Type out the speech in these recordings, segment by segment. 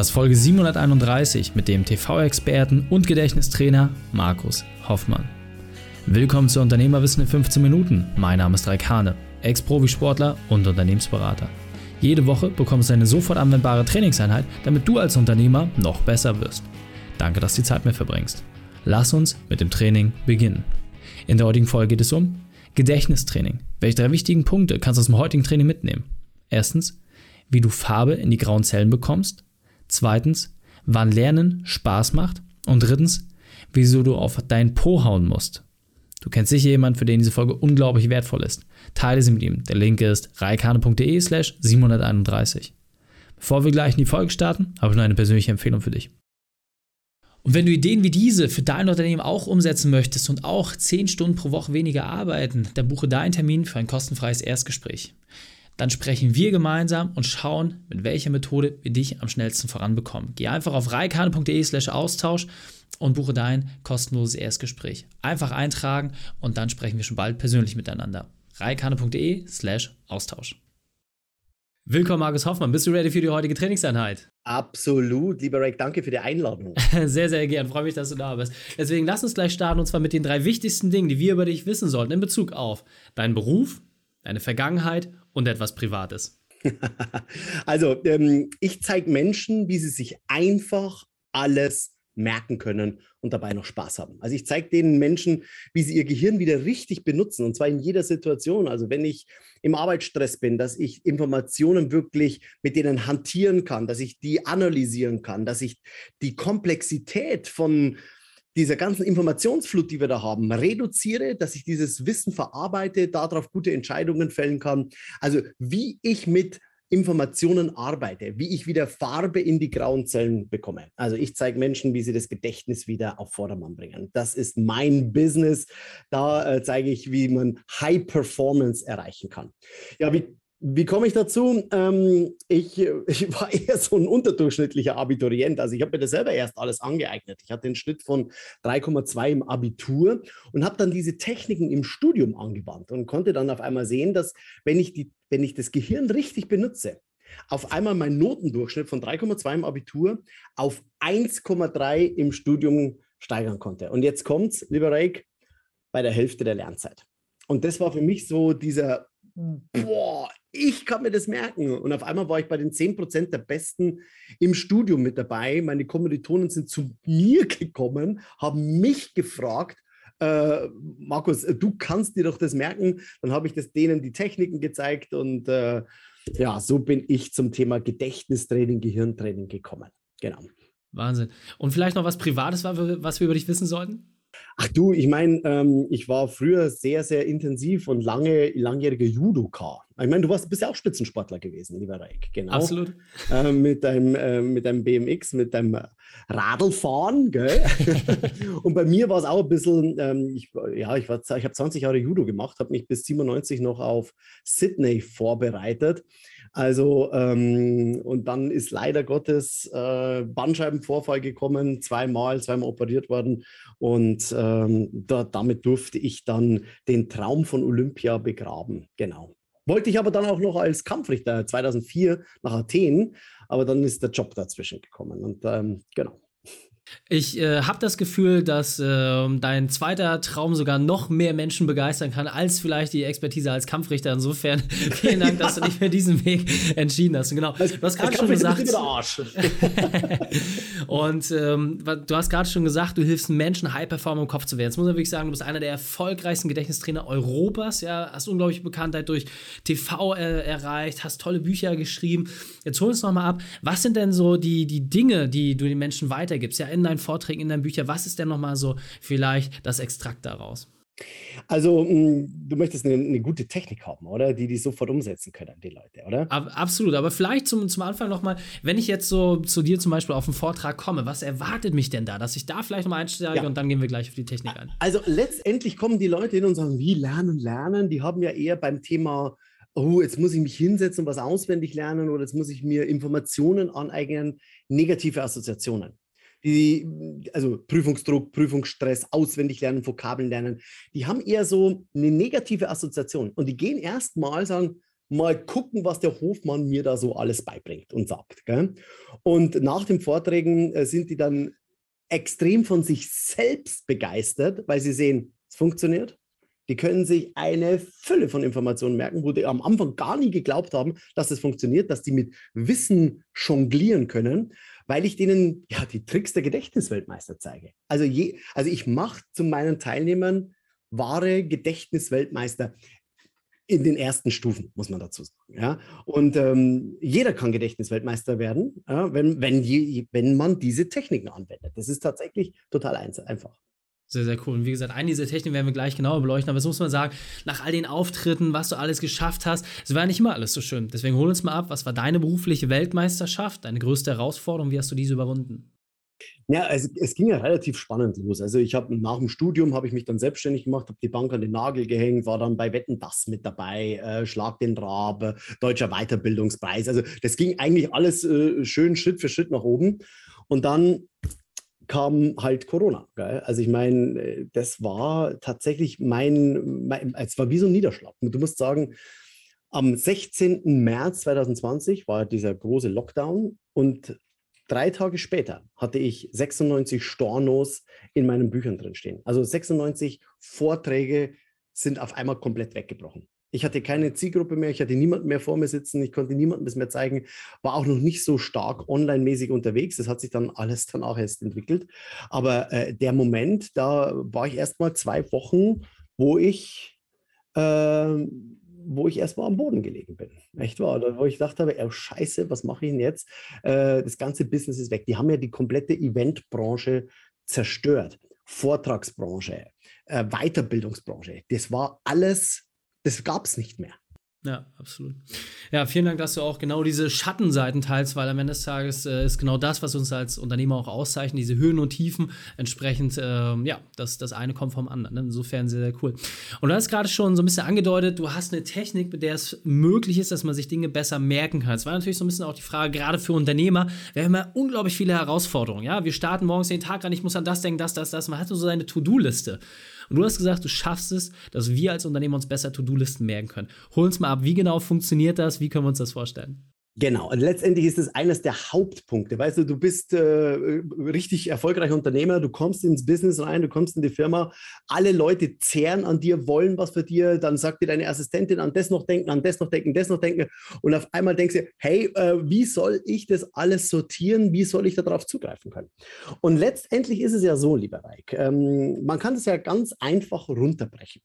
Das Folge 731 mit dem TV-Experten und Gedächtnistrainer Markus Hoffmann. Willkommen zu Unternehmerwissen in 15 Minuten. Mein Name ist Raik Hane, Ex-Profisportler und Unternehmensberater. Jede Woche bekommst du eine sofort anwendbare Trainingseinheit, damit du als Unternehmer noch besser wirst. Danke, dass du die Zeit mit verbringst. Lass uns mit dem Training beginnen. In der heutigen Folge geht es um Gedächtnistraining. Welche drei wichtigen Punkte kannst du aus dem heutigen Training mitnehmen? Erstens, wie du Farbe in die grauen Zellen bekommst. Zweitens, wann Lernen Spaß macht. Und drittens, wieso du auf deinen Po hauen musst. Du kennst sicher jemanden, für den diese Folge unglaublich wertvoll ist. Teile sie mit ihm. Der Link ist raikane.de/731. Bevor wir gleich in die Folge starten, habe ich noch eine persönliche Empfehlung für dich. Und wenn du Ideen wie diese für dein Unternehmen auch umsetzen möchtest und auch 10 Stunden pro Woche weniger arbeiten, dann buche deinen Termin für ein kostenfreies Erstgespräch. Dann sprechen wir gemeinsam und schauen, mit welcher Methode wir dich am schnellsten voranbekommen. Geh einfach auf raikane.de/Austausch und buche dein kostenloses Erstgespräch. Einfach eintragen und dann sprechen wir schon bald persönlich miteinander. raikane.de/Austausch. Willkommen, Markus Hoffmann. Bist du ready für die heutige Trainingseinheit? Absolut, lieber Raik, danke für die Einladung. Sehr, sehr gern. Freue mich, dass du da bist. Deswegen lass uns gleich starten und zwar mit den 3 wichtigsten Dingen, die wir über dich wissen sollten in Bezug auf deinen Beruf, deine Vergangenheit und etwas Privates. Also, ich zeige Menschen, wie sie sich einfach alles merken können und dabei noch Spaß haben. Also ich zeige den Menschen, wie sie ihr Gehirn wieder richtig benutzen und zwar in jeder Situation. Also wenn ich im Arbeitsstress bin, dass ich Informationen wirklich mit denen hantieren kann, dass ich die analysieren kann, dass ich die Komplexität von dieser ganzen Informationsflut, die wir da haben, reduziere, dass ich dieses Wissen verarbeite, darauf gute Entscheidungen fällen kann. Also wie ich mit Informationen arbeite, wie ich wieder Farbe in die grauen Zellen bekomme. Also ich zeige Menschen, wie sie das Gedächtnis wieder auf Vordermann bringen. Das ist mein Business. Da zeige ich, wie man High Performance erreichen kann. Ja, wie komme ich dazu? Ich war eher so ein unterdurchschnittlicher Abiturient. Also ich habe mir das selber erst alles angeeignet. Ich hatte einen Schnitt von 3,2 im Abitur und habe dann diese Techniken im Studium angewandt und konnte dann auf einmal sehen, dass wenn ich das Gehirn richtig benutze, auf einmal mein Notendurchschnitt von 3,2 im Abitur auf 1,3 im Studium steigern konnte. Und jetzt kommt's, lieber Raik, bei der Hälfte der Lernzeit. Und das war für mich so dieser ich kann mir das merken. Und auf einmal war ich bei den 10% der Besten im Studium mit dabei. Meine Kommilitonen sind zu mir gekommen, haben mich gefragt, Markus, du kannst dir doch das merken. Dann habe ich das denen die Techniken gezeigt und so bin ich zum Thema Gedächtnistraining, Gehirntraining gekommen. Genau. Wahnsinn. Und vielleicht noch was Privates, was wir über dich wissen sollten? Ach du, ich meine, ich war früher sehr, sehr intensiv und langjähriger Judoka. Ich meine, du bist ja auch Spitzensportler gewesen, lieber Raik. Genau. Absolut. Mit deinem BMX, mit deinem Radlfahren, gell? Und bei mir war es auch ein bisschen, ich habe 20 Jahre Judo gemacht, habe mich bis 97 noch auf Sydney vorbereitet. Also, und dann ist leider Gottes Bandscheibenvorfall gekommen, zweimal operiert worden. Und damit durfte ich dann den Traum von Olympia begraben. Genau. Wollte ich aber dann auch noch als Kampfrichter 2004 nach Athen, aber dann ist der Job dazwischen gekommen. Und genau. Ich habe das Gefühl, dass dein zweiter Traum sogar noch mehr Menschen begeistern kann, als vielleicht die Expertise als Kampfrichter. Insofern vielen Dank, dass du dich für diesen Weg entschieden hast. Und genau, du hast gerade schon gesagt. Und du hast gerade schon gesagt, du hilfst Menschen, High-Performer im Kopf zu werden. Jetzt muss man wirklich sagen, du bist einer der erfolgreichsten Gedächtnistrainer Europas. Ja, hast unglaubliche Bekanntheit durch TV erreicht, hast tolle Bücher geschrieben. Jetzt hol uns nochmal ab. Was sind denn so die Dinge, die du den Menschen weitergibst? Ja, in deinen Vorträgen, in deinen Büchern, was ist denn nochmal so vielleicht das Extrakt daraus? Also, du möchtest eine gute Technik haben, oder? Die sofort umsetzen können, die Leute, oder? Absolut, aber vielleicht zum Anfang nochmal, wenn ich jetzt so zu dir zum Beispiel auf einen Vortrag komme, was erwartet mich denn da? Dass ich da vielleicht nochmal einsteige und dann gehen wir gleich auf die Technik ein. Also, letztendlich kommen die Leute hin und sagen, wie lernen? Die haben ja eher beim Thema jetzt muss ich mich hinsetzen und was auswendig lernen oder jetzt muss ich mir Informationen aneignen, negative Assoziationen. Also Prüfungsdruck, Prüfungsstress, auswendig lernen, Vokabeln lernen, die haben eher so eine negative Assoziation. Und die gehen erst mal sagen, mal gucken, was der Hofmann mir da so alles beibringt und sagt. Gell? Und nach den Vorträgen sind die dann extrem von sich selbst begeistert, weil sie sehen, es funktioniert. Die können sich eine Fülle von Informationen merken, wo die am Anfang gar nie geglaubt haben, dass es funktioniert, dass die mit Wissen jonglieren können, weil ich denen ja die Tricks der Gedächtnisweltmeister zeige. Also ich mache zu meinen Teilnehmern wahre Gedächtnisweltmeister in den ersten Stufen, muss man dazu sagen. Ja? Und jeder kann Gedächtnisweltmeister werden, ja, wenn man diese Techniken anwendet. Das ist tatsächlich total einfach. Sehr, sehr cool. Und wie gesagt, eine dieser Techniken werden wir gleich genauer beleuchten. Aber das muss man sagen, nach all den Auftritten, was du alles geschafft hast, es war ja nicht immer alles so schön. Deswegen hol uns mal ab, was war deine berufliche Weltmeisterschaft, deine größte Herausforderung, wie hast du diese überwunden? Ja, es ging ja relativ spannend los. Also ich habe nach dem Studium, habe ich mich dann selbstständig gemacht, habe die Bank an den Nagel gehängt, war dann bei Wetten, das mit dabei, Schlag den Rabe, Deutscher Weiterbildungspreis. Also das ging eigentlich alles schön Schritt für Schritt nach oben. Und dann kam halt Corona. Gell? Also ich meine, das war tatsächlich es war wie so ein Niederschlag. Du musst sagen, am 16. März 2020 war dieser große Lockdown und 3 Tage später hatte ich 96 Stornos in meinen Büchern drinstehen. Also 96 Vorträge sind auf einmal komplett weggebrochen. Ich hatte keine Zielgruppe mehr, ich hatte niemanden mehr vor mir sitzen, ich konnte niemandem das mehr zeigen, war auch noch nicht so stark online-mäßig unterwegs, das hat sich dann alles danach erst entwickelt. Aber der Moment, da war ich erst mal 2 Wochen, wo ich erst mal am Boden gelegen bin. Echt wahr? Wo ich gedacht habe, oh Scheiße, was mache ich denn jetzt? Das ganze Business ist weg. Die haben ja die komplette Eventbranche zerstört. Vortragsbranche, Weiterbildungsbranche. Das war alles, das gab es nicht mehr. Ja, absolut. Ja, vielen Dank, dass du auch genau diese Schattenseiten teilst, weil am Ende des Tages ist genau das, was uns als Unternehmer auch auszeichnet, diese Höhen und Tiefen entsprechend, ja, das eine kommt vom anderen. Ne? Insofern sehr, sehr cool. Und du hast gerade schon so ein bisschen angedeutet, du hast eine Technik, mit der es möglich ist, dass man sich Dinge besser merken kann. Es war natürlich so ein bisschen auch die Frage, gerade für Unternehmer, wir haben ja unglaublich viele Herausforderungen. Ja? Wir starten morgens den Tag an, ich muss an das denken, das. Man hat so seine To-Do-Liste. Und du hast gesagt, du schaffst es, dass wir als Unternehmer uns besser To-Do-Listen merken können. Hol uns mal ab, wie genau funktioniert das? Wie können wir uns das vorstellen? Genau, und letztendlich ist das eines der Hauptpunkte. Weißt du, du bist richtig erfolgreicher Unternehmer, du kommst ins Business rein, du kommst in die Firma, alle Leute zehren an dir, wollen was für dir, dann sagt dir deine Assistentin, an das noch denken, an das noch denken, das noch denken und auf einmal denkst du, hey, wie soll ich das alles sortieren, wie soll ich darauf zugreifen können? Und letztendlich ist es ja so, lieber Raik, man kann das ja ganz einfach runterbrechen.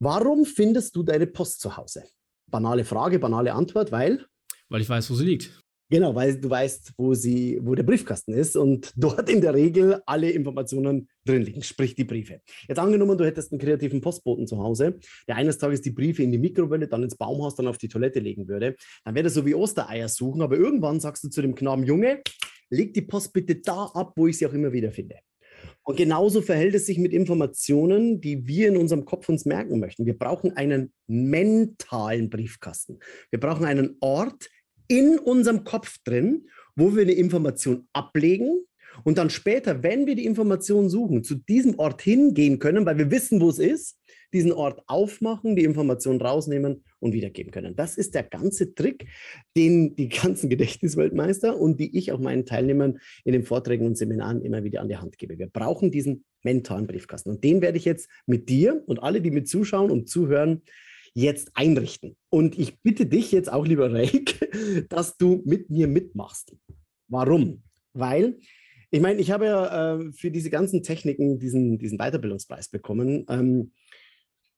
Warum findest du deine Post zu Hause? Banale Frage, banale Antwort, weil... Weil ich weiß, wo sie liegt. Genau, weil du weißt, wo der Briefkasten ist und dort in der Regel alle Informationen drin liegen, sprich die Briefe. Jetzt angenommen, du hättest einen kreativen Postboten zu Hause, der eines Tages die Briefe in die Mikrowelle, dann ins Baumhaus, dann auf die Toilette legen würde. Dann wäre das so wie Ostereier suchen, aber irgendwann sagst du zu dem Knaben, Junge, leg die Post bitte da ab, wo ich sie auch immer wieder finde. Und genauso verhält es sich mit Informationen, die wir in unserem Kopf uns merken möchten. Wir brauchen einen mentalen Briefkasten. Wir brauchen einen Ort in unserem Kopf drin, wo wir eine Information ablegen und dann später, wenn wir die Information suchen, zu diesem Ort hingehen können, weil wir wissen, wo es ist, diesen Ort aufmachen, die Information rausnehmen und wiedergeben können. Das ist der ganze Trick, den die ganzen Gedächtnisweltmeister und die ich auch meinen Teilnehmern in den Vorträgen und Seminaren immer wieder an die Hand gebe. Wir brauchen diesen mentalen Briefkasten und den werde ich jetzt mit dir und alle, die mit zuschauen und zuhören, jetzt einrichten. Und ich bitte dich jetzt auch, lieber Raik, dass du mit mir mitmachst. Warum? Weil... Ich meine, ich habe ja für diese ganzen Techniken diesen Weiterbildungspreis bekommen.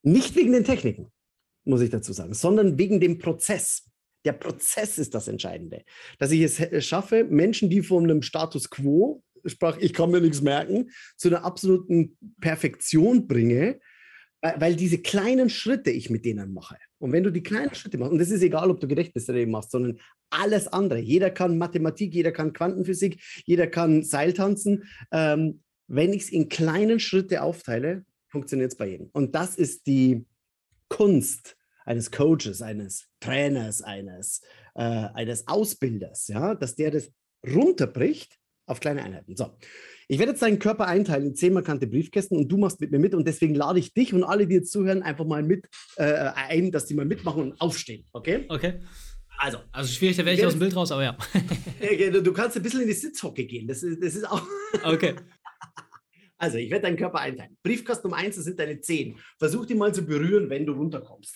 Nicht wegen den Techniken, muss ich dazu sagen, sondern wegen dem Prozess. Der Prozess ist das Entscheidende. Dass ich es schaffe, Menschen, die von einem Status quo, sprach, ich kann mir nichts merken, zu einer absoluten Perfektion bringe, weil diese kleinen Schritte ich mit denen mache. Und wenn du die kleinen Schritte machst, und das ist egal, ob du Gedächtnistraining machst, sondern alles andere. Jeder kann Mathematik, jeder kann Quantenphysik, jeder kann Seiltanzen. Wenn ich es in kleinen Schritte aufteile, funktioniert es bei jedem. Und das ist die Kunst eines Coaches, eines Trainers, eines Ausbilders, ja? Dass der das runterbricht auf kleine Einheiten. So, ich werde jetzt deinen Körper einteilen in 10 markante Briefkästen und du machst mit mir mit und deswegen lade ich dich und alle, die jetzt zuhören, einfach mal mit ein, dass die mal mitmachen und aufstehen, okay? Okay. Also schwierig, da wäre ich aus dem Bild raus, aber ja. Du kannst ein bisschen in die Sitzhocke gehen, das ist auch... Okay. Also, ich werde deinen Körper einteilen. Briefkasten um 1, das sind deine Zehen. Versuch die mal zu berühren, wenn du runterkommst.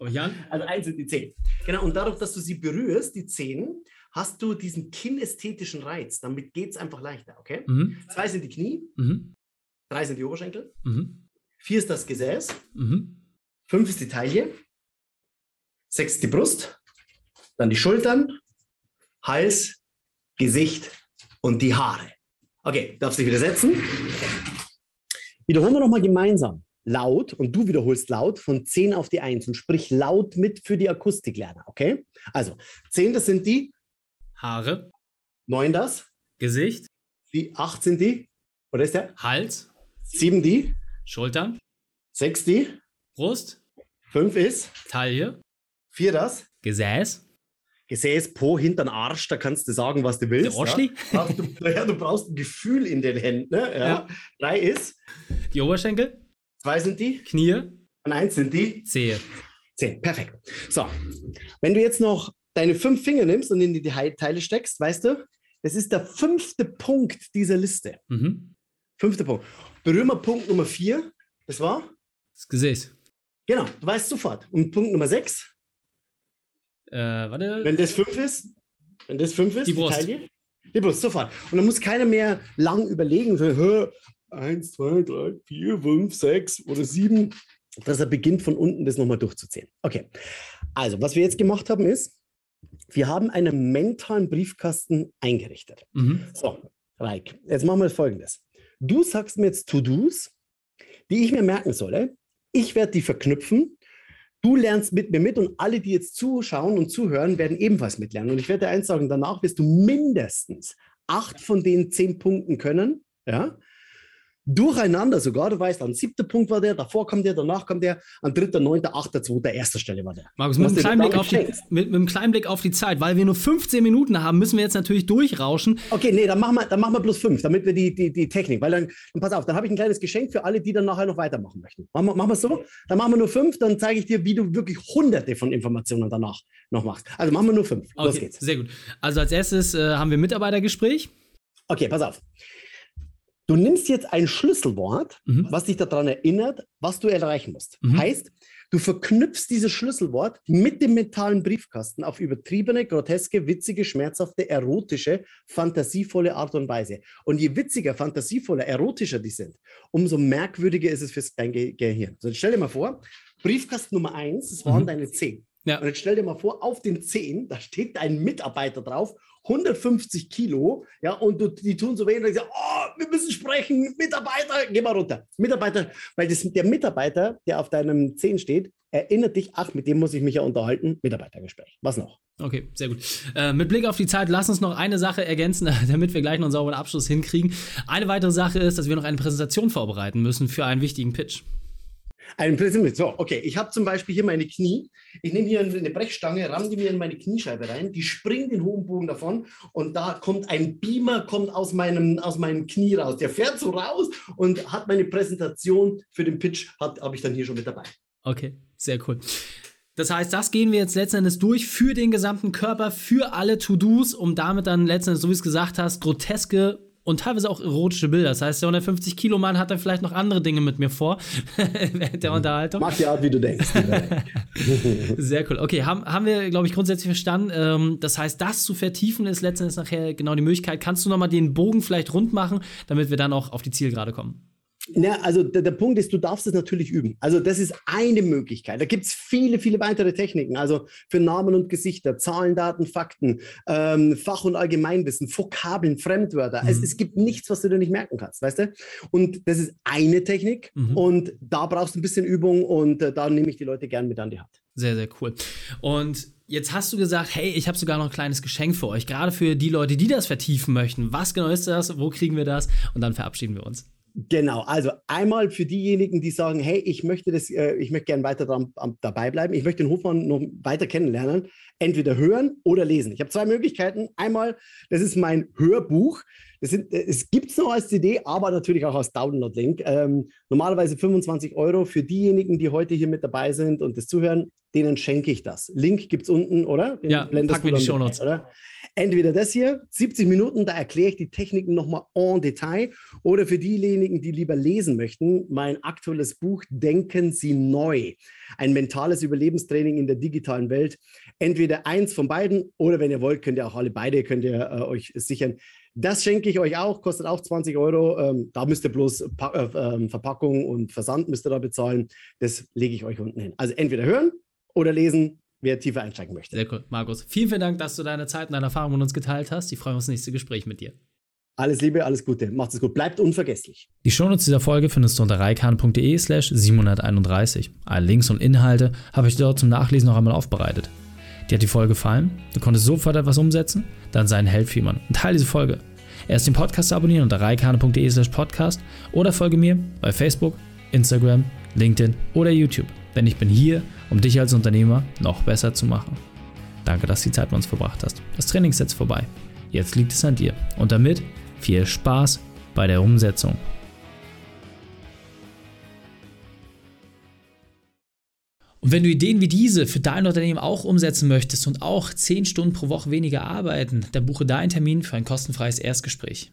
Oh ja? Also 1 sind die Zehen. Genau, und dadurch, dass du sie berührst, die Zehen, hast du diesen kinästhetischen Reiz. Damit geht es einfach leichter, okay? 2 sind die Knie. 3 sind die Oberschenkel. 4 ist das Gesäß. 5 ist die Taille. 6 ist die Brust. Dann die Schultern, Hals, Gesicht und die Haare. Okay, darfst dich wieder setzen. Wiederholen wir nochmal gemeinsam. Laut, und du wiederholst laut, von 10 auf die 1 und sprich laut mit für die Akustiklerner, okay? Also, 10, das sind die Haare. 9, das Gesicht. Die 8 sind die, oder ist der? Hals. 7, die Schultern. 6, die Brust. 5 ist Taille. 4, das Gesäß. Gesäß, Po, Hintern, Arsch, da kannst du sagen, was du willst. Der Oschli? Ja. Du brauchst ein Gefühl in den Händen. Ne? Ja. Ja. 3 ist? Die Oberschenkel. 2 sind die? Knie. Und 1 sind die? Zehe. Zehe, perfekt. So, wenn du jetzt noch deine 5 Finger nimmst und in die Teile steckst, weißt du, das ist der 5. Punkt dieser Liste. 5. Punkt. Berühr mal Punkt Nummer 4. Das war? Das Gesäß. Genau, du weißt sofort. Und Punkt Nummer 6? Warte. Wenn das fünf ist, die Brust. Die Brust, sofort. Und dann muss keiner mehr lang überlegen, so, 1, 2, 3, 4, 5, 6 oder 7, dass er beginnt von unten das nochmal durchzuzählen. Okay, also was wir jetzt gemacht haben ist, wir haben einen mentalen Briefkasten eingerichtet. So, Raik, jetzt machen wir Folgendes. Du sagst mir jetzt To-Dos, die ich mir merken solle. Ich werde die verknüpfen. Du lernst mit mir mit und alle, die jetzt zuschauen und zuhören, werden ebenfalls mitlernen. Und ich werde dir eins sagen, danach wirst du mindestens 8 von den 10 Punkten können. Ja? Durcheinander sogar. Du weißt, am 7. Punkt war der, davor kommt der, danach kommt der, am 3., 9., 8., 2., 1. Stelle war der. Markus, mit einem kleinen Blick auf die Zeit, weil wir nur 15 Minuten haben, müssen wir jetzt natürlich durchrauschen. Okay, nee, dann machen wir plus 5, damit wir die Technik, weil dann pass auf, dann habe ich ein kleines Geschenk für alle, die dann nachher noch weitermachen möchten. Machen wir es so, dann machen wir nur 5, dann zeige ich dir, wie du wirklich hunderte von Informationen danach noch machst. Also machen wir nur 5, okay, los geht's. Sehr gut. Also als erstes haben wir Mitarbeitergespräch. Okay, pass auf. Du nimmst jetzt ein Schlüsselwort, was dich daran erinnert, was du erreichen musst. Heißt, du verknüpfst dieses Schlüsselwort mit dem mentalen Briefkasten auf übertriebene, groteske, witzige, schmerzhafte, erotische, fantasievolle Art und Weise. Und je witziger, fantasievoller, erotischer die sind, umso merkwürdiger ist es für dein Gehirn. So, stell dir mal vor, Briefkasten Nummer 1, das waren deine 10. Ja. Und jetzt stell dir mal vor, auf den 10, da steht ein Mitarbeiter drauf, 150 Kilo, ja, und die tun so weh und sagen, oh, wir müssen sprechen, Mitarbeiter, geh mal runter. Mitarbeiter, weil der Mitarbeiter, der auf deinem 10 steht, erinnert dich, ach, mit dem muss ich mich ja unterhalten, Mitarbeitergespräch. Was noch? Okay, sehr gut. Mit Blick auf die Zeit, lass uns noch eine Sache ergänzen, damit wir gleich noch einen sauberen Abschluss hinkriegen. Eine weitere Sache ist, dass wir noch eine Präsentation vorbereiten müssen für einen wichtigen Pitch. So, okay, ich habe zum Beispiel hier meine Knie, ich nehme hier eine Brechstange, ramme die mir in meine Kniescheibe rein, die springt den hohen Bogen davon und da kommt ein Beamer, kommt aus meinem Knie raus, der fährt so raus und hat meine Präsentation für den Pitch, habe ich dann hier schon mit dabei. Okay, sehr cool. Das heißt, das gehen wir jetzt letzten Endes durch für den gesamten Körper, für alle To-Dos, um damit dann letzten Endes, so wie es gesagt hast, groteske und teilweise auch erotische Bilder. Das heißt, der 150-Kilo-Mann hat dann vielleicht noch andere Dinge mit mir vor während der Unterhaltung. Mach die Art, wie du denkst. Sehr cool. Okay, haben wir, glaube ich, grundsätzlich verstanden. Das heißt, das zu vertiefen ist letztendlich nachher genau die Möglichkeit. Kannst du nochmal den Bogen vielleicht rund machen, damit wir dann auch auf die Zielgerade kommen? Na, also der Punkt ist, du darfst es natürlich üben. Also das ist eine Möglichkeit. Da gibt es viele, viele weitere Techniken. Also für Namen und Gesichter, Zahlen, Daten, Fakten, Fach- und Allgemeinwissen, Vokabeln, Fremdwörter. Es gibt nichts, was du dir nicht merken kannst, weißt du? Und das ist eine Technik und da brauchst du ein bisschen Übung und da nehme ich die Leute gern mit an die Hand. Sehr, sehr cool. Und jetzt hast du gesagt, hey, ich habe sogar noch ein kleines Geschenk für euch, gerade für die Leute, die das vertiefen möchten. Was genau ist das? Wo kriegen wir das? Und dann verabschieden wir uns. Genau, also einmal für diejenigen, die sagen, hey, ich möchte gerne weiter dabei bleiben, ich möchte den Hoffmann noch weiter kennenlernen. entweder hören oder lesen. Ich habe zwei Möglichkeiten. Einmal, das ist mein Hörbuch. Es gibt es noch als CD, aber natürlich auch als Download-Link. Normalerweise 25 Euro für diejenigen, die heute hier mit dabei sind und das zuhören, denen schenke ich das. Link gibt es unten, oder? Den ja, packen wir die Shownotes. Entweder das hier, 70 Minuten, da erkläre ich die Techniken nochmal en Detail. Oder für diejenigen, die lieber lesen möchten, mein aktuelles Buch Denken Sie neu. Ein mentales Überlebenstraining in der digitalen Welt. Entweder eins von beiden oder wenn ihr wollt, könnt ihr auch alle beide, könnt ihr euch sichern. Das schenke ich euch auch, kostet auch 20 Euro. Da müsst ihr bloß Verpackung und Versand müsst ihr da bezahlen. Das lege ich euch unten hin. Also entweder hören oder lesen, wer tiefer einsteigen möchte. Sehr cool, Markus. Vielen, vielen Dank, dass du deine Zeit und deine Erfahrungen mit uns geteilt hast. Ich freue mich auf das nächste Gespräch mit dir. Alles Liebe, alles Gute. Macht es gut. Bleibt unvergesslich. Die Shownotes dieser Folge findest du unter raikhane.de/731. Alle Links und Inhalte habe ich dort zum Nachlesen noch einmal aufbereitet. Dir hat die Folge gefallen? Du konntest sofort etwas umsetzen? Dann sei ein Held für jemanden und teile diese Folge. Erst den Podcast abonnieren unter raikhane.de/podcast oder folge mir bei Facebook, Instagram, LinkedIn oder YouTube. Denn ich bin hier, um dich als Unternehmer noch besser zu machen. Danke, dass du die Zeit mit uns verbracht hast. Das Training ist jetzt vorbei. Jetzt liegt es an dir. Und damit viel Spaß bei der Umsetzung. Und wenn du Ideen wie diese für dein Unternehmen auch umsetzen möchtest und auch 10 Stunden pro Woche weniger arbeiten, dann buche deinen Termin für ein kostenfreies Erstgespräch.